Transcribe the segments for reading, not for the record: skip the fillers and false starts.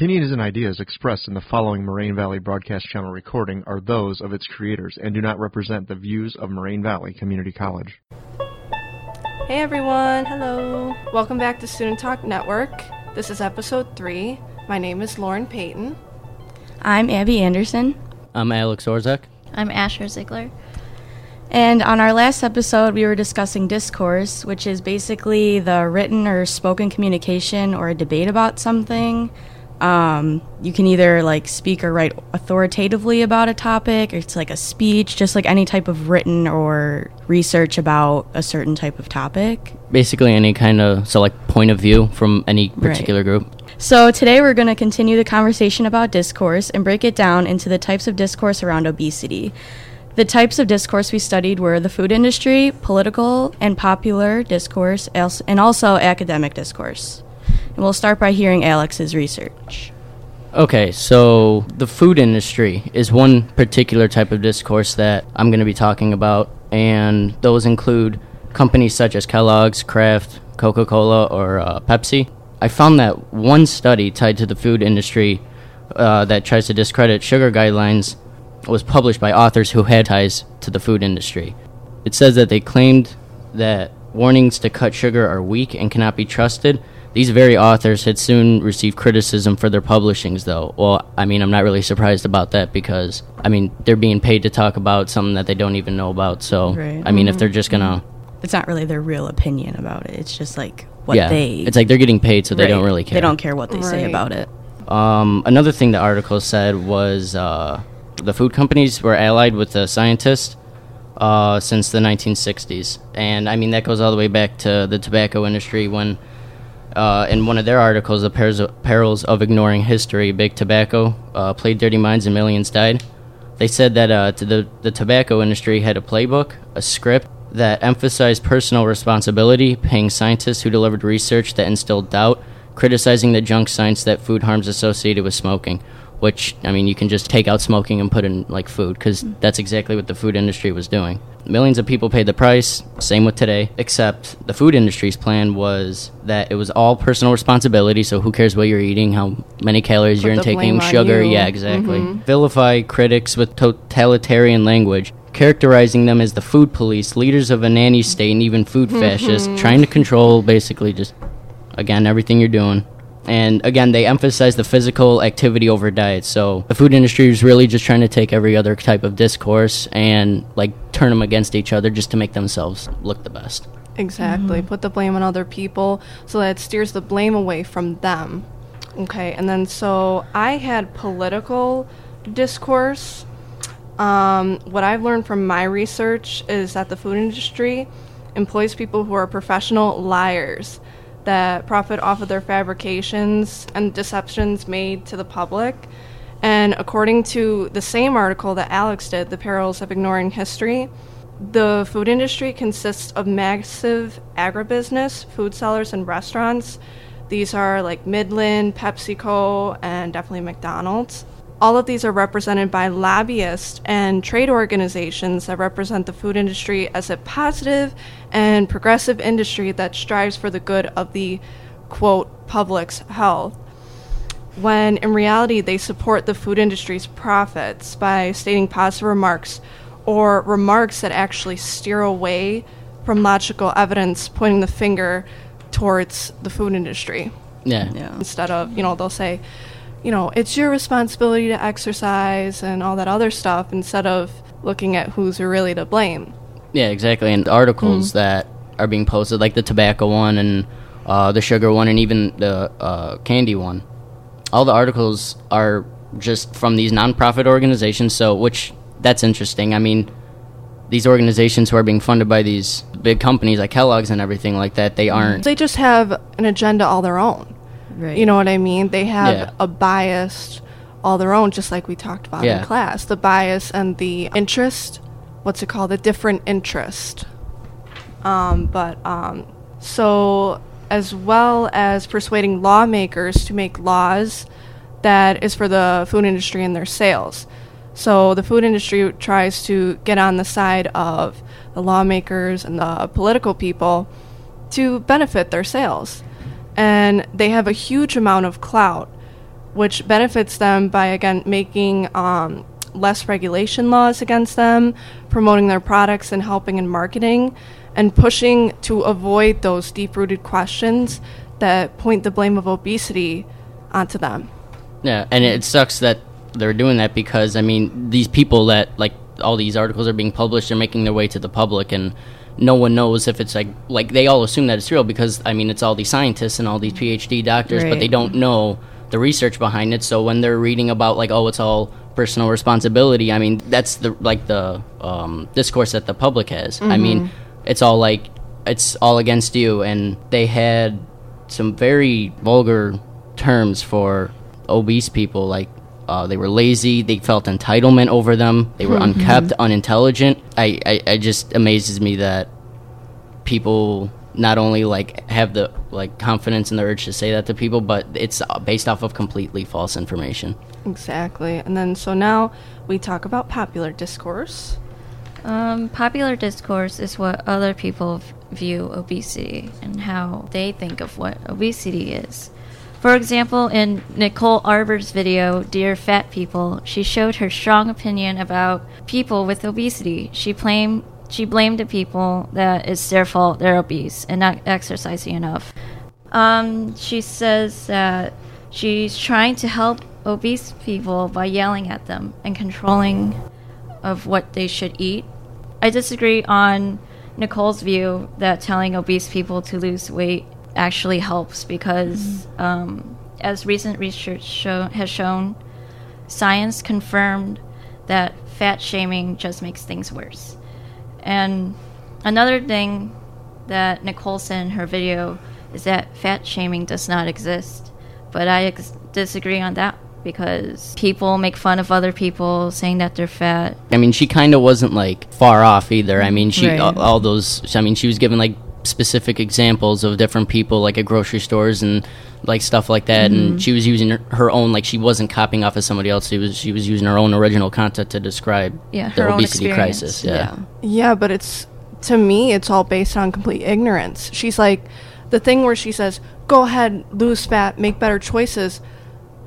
Opinions and ideas expressed in the following Moraine Valley Broadcast Channel recording are those of its creators and do not represent the views of Moraine Valley Community College. Hey everyone, hello. Welcome back to Student Talk Network. This is episode 3. My name is Lauren Payton. I'm Abby Anderson. I'm Alex Orzek. I'm Asher Ziegler. And on our last episode, we were discussing discourse, which is basically the written or spoken communication or a debate about something. You can either like speak or write authoritatively about a topic. It's like a speech, just like any type of written or research about a certain type of topic. Basically any kind of point of view from any particular group. So today we're going to continue the conversation about discourse and break it down into the types of discourse around obesity. The types of discourse we studied were the food industry, political and popular discourse, and also academic discourse. And we'll start by hearing Alex's research. Okay, so the food industry is one particular type of discourse that I'm going to be talking about, and those include companies such as Kellogg's, Kraft, Coca-Cola, or Pepsi. I found that one study tied to the food industry that tries to discredit sugar guidelines was published by authors who had ties to the food industry. It says that they claimed that warnings to cut sugar are weak and cannot be trusted. These very authors had soon received criticism for their publishings, though. Well, I mean, I'm not really surprised about that because, I mean, they're being paid to talk about something that they don't even know about. So, right. I mean, if they're just going to... It's not really their real opinion about it. It's just like what they... It's like they're getting paid, so they don't really care. They don't care what they say about it. Another thing the article said was the food companies were allied with the scientists since the 1960s. And, I mean, that goes all the way back to the tobacco industry when... in one of their articles, The Perils of Ignoring History, Big Tobacco Played Dirty Minds and Millions Died. They said that the tobacco industry had a playbook, a script that emphasized personal responsibility, paying scientists who delivered research that instilled doubt, criticizing the junk science that food harms associated with smoking, which, I mean, you can just take out smoking and put in, like, food, because that's exactly what the food industry was doing. Millions of people paid the price, same with today, except the food industry's plan was that it was all personal responsibility, so who cares what you're eating, how many calories you're intaking, sugar, yeah, exactly. Mm-hmm. Vilify critics with totalitarian language, characterizing them as the food police, leaders of a nanny state, and even food fascists, trying to control basically just, again, everything you're doing. And again, they emphasize the physical activity over diet. So the food industry is really just trying to take every other type of discourse and like turn them against each other just to make themselves look the best. Exactly. Mm-hmm. Put the blame on other people so that it steers the blame away from them. Okay. And then so I had political discourse. What I've learned from my research is that the food industry employs people who are professional liars that profit off of their fabrications and deceptions made to the public. And according to the same article that Alex did, The Perils of Ignoring History, the food industry consists of massive agribusiness, food sellers, and restaurants. These are like Midland, PepsiCo, and definitely McDonald's. All of these are represented by lobbyists and trade organizations that represent the food industry as a positive and progressive industry that strives for the good of the, quote, public's health, when in reality they support the food industry's profits by stating positive remarks or remarks that actually steer away from logical evidence, pointing the finger towards the food industry. Yeah. Instead of, they'll say, it's your responsibility to exercise and all that other stuff instead of looking at who's really to blame. Yeah, exactly. And the articles that are being posted, like the tobacco one and the sugar one and even the candy one, all the articles are just from these nonprofit organizations, that's interesting. I mean, these organizations who are being funded by these big companies like Kellogg's and everything like that, they aren't. They just have an agenda all their own. Right. You know what I mean? They have a bias all their own, just like we talked about in class. The bias and the interest, what's it called? The different interest. So as well as persuading lawmakers to make laws that is for the food industry and their sales. So the food industry tries to get on the side of the lawmakers and the political people to benefit their sales. And they have a huge amount of clout which benefits them by, again, making less regulation laws against them, promoting their products and helping in marketing, and pushing to avoid those deep-rooted questions that point the blame of obesity onto them. Yeah, and it sucks that they're doing that because, I mean, these people that, like, all these articles are being published, they're making their way to the public, and no one knows if it's like they all assume that it's real because, I mean, it's all these scientists and all these PhD doctors, right. But they don't know the research behind it. So when they're reading about, like, oh, it's all personal responsibility, I mean, that's the discourse that the public has. Mm-hmm. I mean, it's all against you. And they had some very vulgar terms for obese people, like they were lazy, they felt entitlement over them, they were unkept, unintelligent. I just amazes me that people not only have the confidence and the urge to say that to people, but it's based off of completely false information. Exactly. And then so now we talk about popular discourse. Popular discourse is what other people view obesity and how they think of what obesity is. For example, in Nicole Arber's video, Dear Fat People, she showed her strong opinion about people with obesity. She blamed the people that it's their fault they're obese and not exercising enough. She says that she's trying to help obese people by yelling at them and controlling of what they should eat. I disagree on Nicole's view that telling obese people to lose weight actually helps because as recent research has shown, science confirmed that fat shaming just makes things worse. And another thing that Nicole said in her video is that fat shaming does not exist, but I disagree on that because people make fun of other people saying that they're fat. I mean, she kind of wasn't far off either. I mean, she right. all those, I mean, she was given specific examples of different people at grocery stores and stuff like that, and she was using her own, she wasn't copying off of somebody else, she was using her own original content to describe the obesity crisis. Yeah, but it's, to me, it's all based on complete ignorance. She's the thing where she says, go ahead, lose fat, make better choices.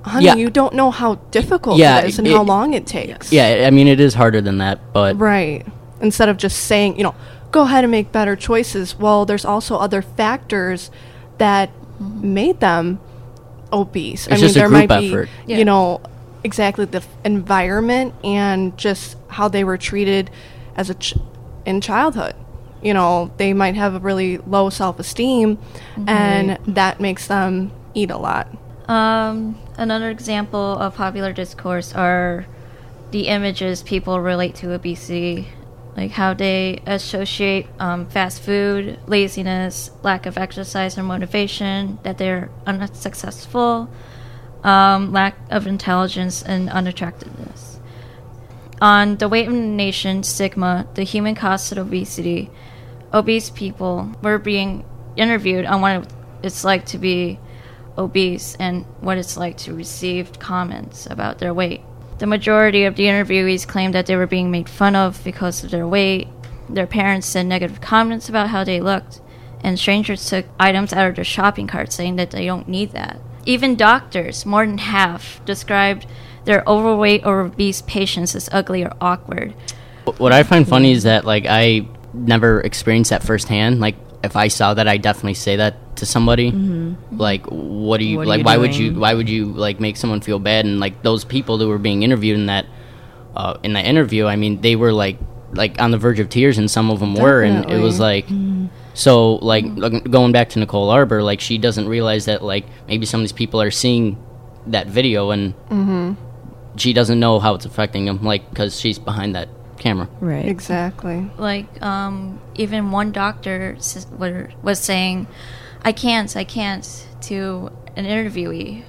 Honey, you don't know how difficult it is and how long it takes. I mean, it is harder than that, but right, instead of just saying, go ahead and make better choices. Well, there's also other factors that made them obese. It's, I mean, there might effort. Be, exactly the environment and just how they were treated as in childhood. They might have a really low self-esteem, and that makes them eat a lot. Another example of popular discourse are the images people relate to obesity. How they associate fast food, laziness, lack of exercise or motivation, that they're unsuccessful, lack of intelligence, and unattractiveness. On The Weight of the Nation Sigma, the human cost of obesity, obese people were being interviewed on what it's like to be obese and what it's like to receive comments about their weight. The majority of the interviewees claimed that they were being made fun of because of their weight. Their parents said negative comments about how they looked, and strangers took items out of their shopping cart saying that they don't need that. Even doctors, more than half, described their overweight or obese patients as ugly or awkward. What I find funny is that, I never experienced that firsthand. If I saw that, I definitely say that to somebody. Mm-hmm. What are you why doing? Why would you make someone feel bad? And those people that were being interviewed in that interview, I mean, they were like on the verge of tears, and some of them definitely were, and it was going back to Nicole Arber, she doesn't realize that maybe some of these people are seeing that video and she doesn't know how it's affecting them, because she's behind that camera. Right. Exactly. Even one doctor was saying, I can't, to an interviewee.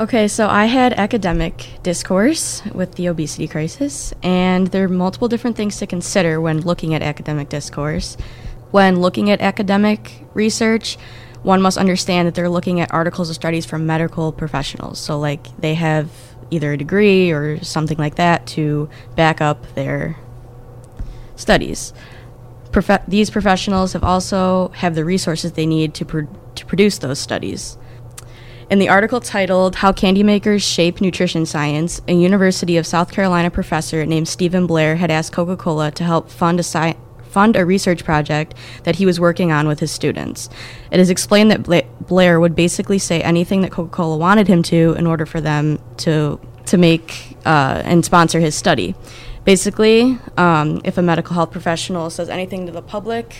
Okay, so I had academic discourse with the obesity crisis, and there are multiple different things to consider when looking at academic discourse. When looking at academic research, one must understand that they're looking at articles or studies from medical professionals. So, they have either a degree or something like that to back up their studies. These professionals have also the resources they need to produce those studies. In the article titled How Candy Makers Shape Nutrition Science, a University of South Carolina professor named Stephen Blair had asked Coca-Cola to help fund a research project that he was working on with his students. It is explained that Blair would basically say anything that Coca-Cola wanted him to in order for them to make and sponsor his study. Basically, if a medical health professional says anything to the public,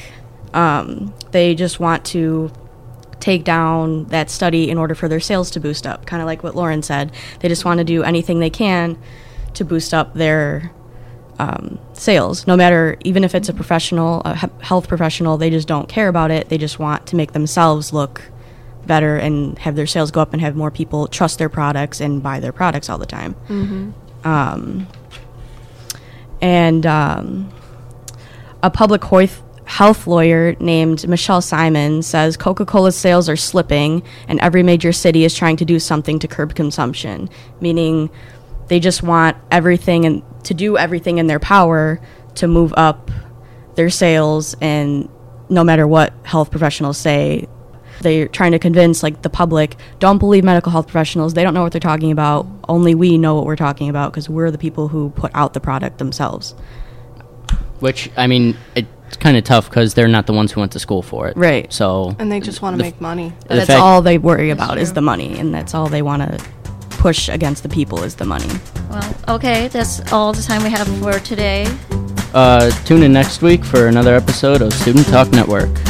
they just want to take down that study in order for their sales to boost up, kind of like what Lauren said. They just want to do anything they can to boost up their sales, no matter, even if it's a professional, health professional, they just don't care about it. They just want to make themselves look better and have their sales go up and have more people trust their products and buy their products all the time. Mm-hmm. A public health lawyer named Michelle Simon says Coca-Cola's sales are slipping and every major city is trying to do something to curb consumption, meaning they just want everything and to do everything in their power to move up their sales, and no matter what health professionals say, they're trying to convince the public, don't believe medical health professionals, they don't know what they're talking about, only we know what we're talking about because we're the people who put out the product themselves. Which, I mean, it's kind of tough because they're not the ones who went to school for it. Right. So, and they just want to make money. That's all they worry about is the money, and that's all they want to push against the people is the money. Well, okay, that's all the time we have for today. Tune in next week for another episode of Student Talk Network.